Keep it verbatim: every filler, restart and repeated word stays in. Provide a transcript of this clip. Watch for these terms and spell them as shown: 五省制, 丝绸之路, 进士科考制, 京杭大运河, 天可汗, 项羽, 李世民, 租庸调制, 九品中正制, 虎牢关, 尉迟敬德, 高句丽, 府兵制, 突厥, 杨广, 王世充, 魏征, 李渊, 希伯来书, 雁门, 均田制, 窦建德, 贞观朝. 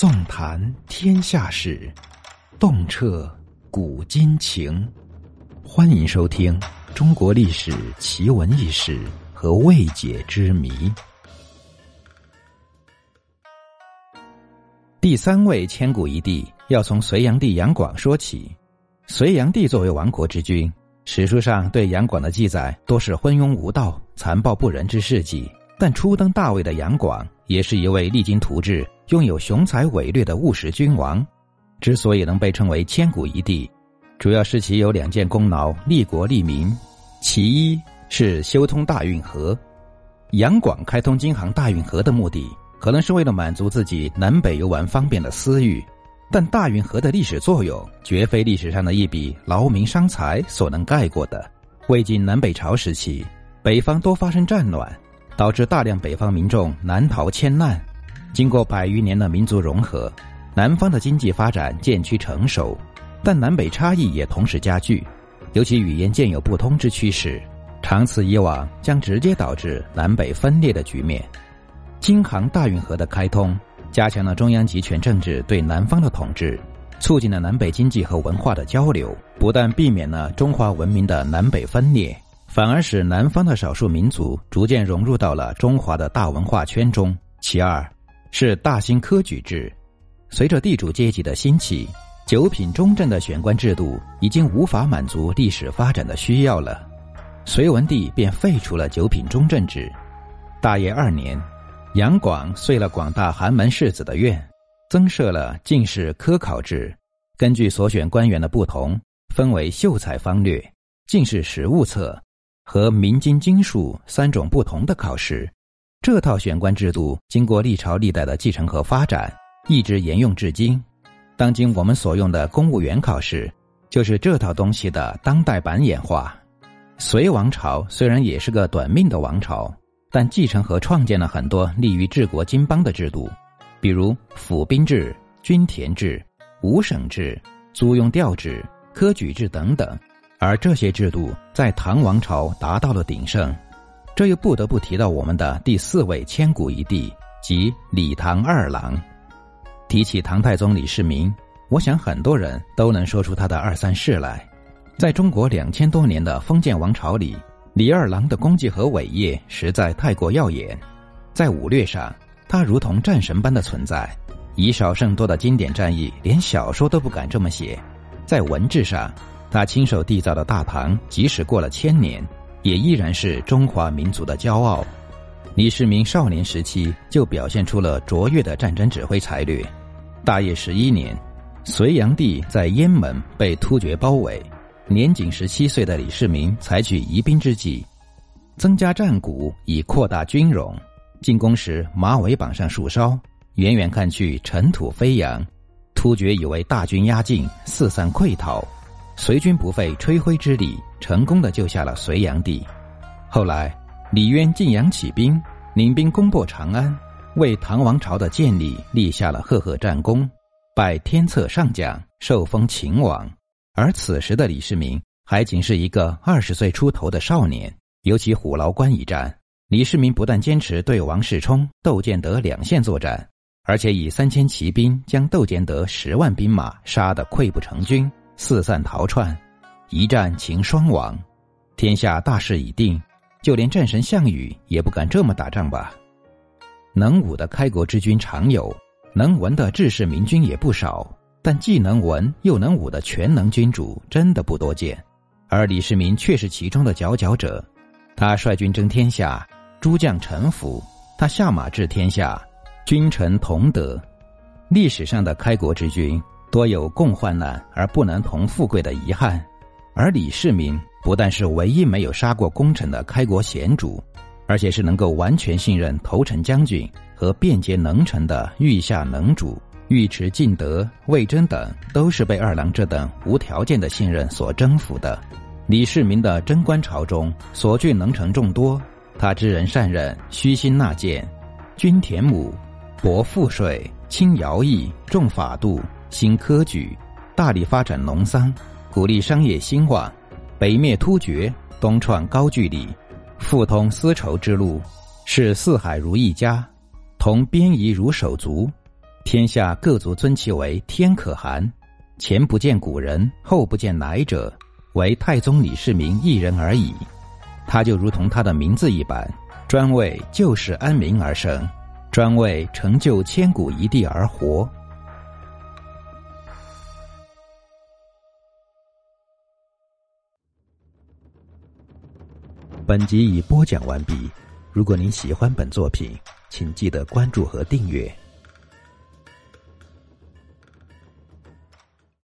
纵谈天下事，洞彻古今情。欢迎收听中国历史奇闻异事和未解之谜。第三位千古一帝要从隋炀帝杨广说起。隋炀帝作为亡国之君，史书上对杨广的记载多是昏庸无道、残暴不仁之事迹，但初登大位的杨广也是一位励精图治、拥有雄才伟略的务实君王。之所以能被称为千古一帝，主要是其有两件功劳利国利民。其一是修通大运河。杨广开通京杭大运河的目的，可能是为了满足自己南北游玩方便的私欲，但大运河的历史作用绝非历史上的一笔劳民伤财所能盖过的。魏晋南北朝时期，北方多发生战乱，导致大量北方民众南逃迁难。经过百余年的民族融合，南方的经济发展渐趋成熟，但南北差异也同时加剧，尤其语言渐有不通之趋势，长此以往将直接导致南北分裂的局面。京杭大运河的开通加强了中央集权政治对南方的统治，促进了南北经济和文化的交流，不但避免了中华文明的南北分裂，反而使南方的少数民族逐渐融入到了中华的大文化圈中。其二是大兴科举制。随着地主阶级的兴起，九品中正的选官制度已经无法满足历史发展的需要了，隋文帝便废除了九品中正制。大业二年，杨广遂了广大寒门士子的愿，增设了进士科考制，根据所选官员的不同，分为秀才方略、进士实务册和明经经术三种不同的考试。这套选官制度经过历朝历代的继承和发展，一直沿用至今。当今我们所用的公务员考试就是这套东西的当代版演化。隋王朝虽然也是个短命的王朝，但继承和创建了很多利于治国经邦的制度，比如府兵制、均田制、五省制、租庸调制、科举制等等，而这些制度在唐王朝达到了鼎盛。这又不得不提到我们的第四位千古一帝，即李唐二郎。提起唐太宗李世民，我想很多人都能说出他的二三事来。在中国两千多年的封建王朝里，李二郎的功绩和伟业实在太过耀眼，在武略上他如同战神般的存在，以少胜多的经典战役连小说都不敢这么写。在文治上，他亲手缔造的大唐即使过了千年，也依然是中华民族的骄傲。李世民少年时期就表现出了卓越的战争指挥才略。大业十一年，隋炀帝在雁门被突厥包围，年仅十七岁的李世民采取疑兵之计，增加战鼓以扩大军容。进攻时马尾绑上树梢，远远看去尘土飞扬，突厥以为大军压境，四散溃逃。隋军不费吹灰之力，成功的救下了隋炀帝。后来李渊晋阳起兵，领兵攻破长安，为唐王朝的建立立下了赫赫战功，拜天策上将，受封秦王。而此时的李世民还仅是一个二十岁出头的少年，尤其虎牢关一战，李世民不但坚持对王世充、窦建德两线作战，而且以三千骑兵将窦建德十万兵马杀得溃不成军，四散逃窜，一战擒双王。天下大势已定，就连战神项羽也不敢这么打仗吧。能武的开国之君常有，能文的治世明君也不少，但既能文又能武的全能君主真的不多见，而李世民却是其中的佼佼者。他率军争天下，诸将臣服；他下马治天下，君臣同德。历史上的开国之君多有共患难而不能同富贵的遗憾，而李世民不但是唯一没有杀过功臣的开国贤主，而且是能够完全信任头臣将军和便捷能臣的御下能主。尉迟敬德、魏征等都是被二郎这等无条件的信任所征服的。李世民的贞观朝中所聚能臣众多，他知人善任，虚心纳谏，均田亩，薄赋税，轻徭役，重法度，兴科举，大力发展农桑，鼓励商业兴旺，北灭突厥，东创高句丽，复通丝绸之路，视四海如一家，同边夷如手足。天下各族尊其为天可汗，前不见古人，后不见来者，唯太宗李世民一人而已。他就如同他的名字一般，专为救世安民而生，专为成就千古一帝而活。本集已播讲完毕。如果您喜欢本作品，请记得关注和订阅。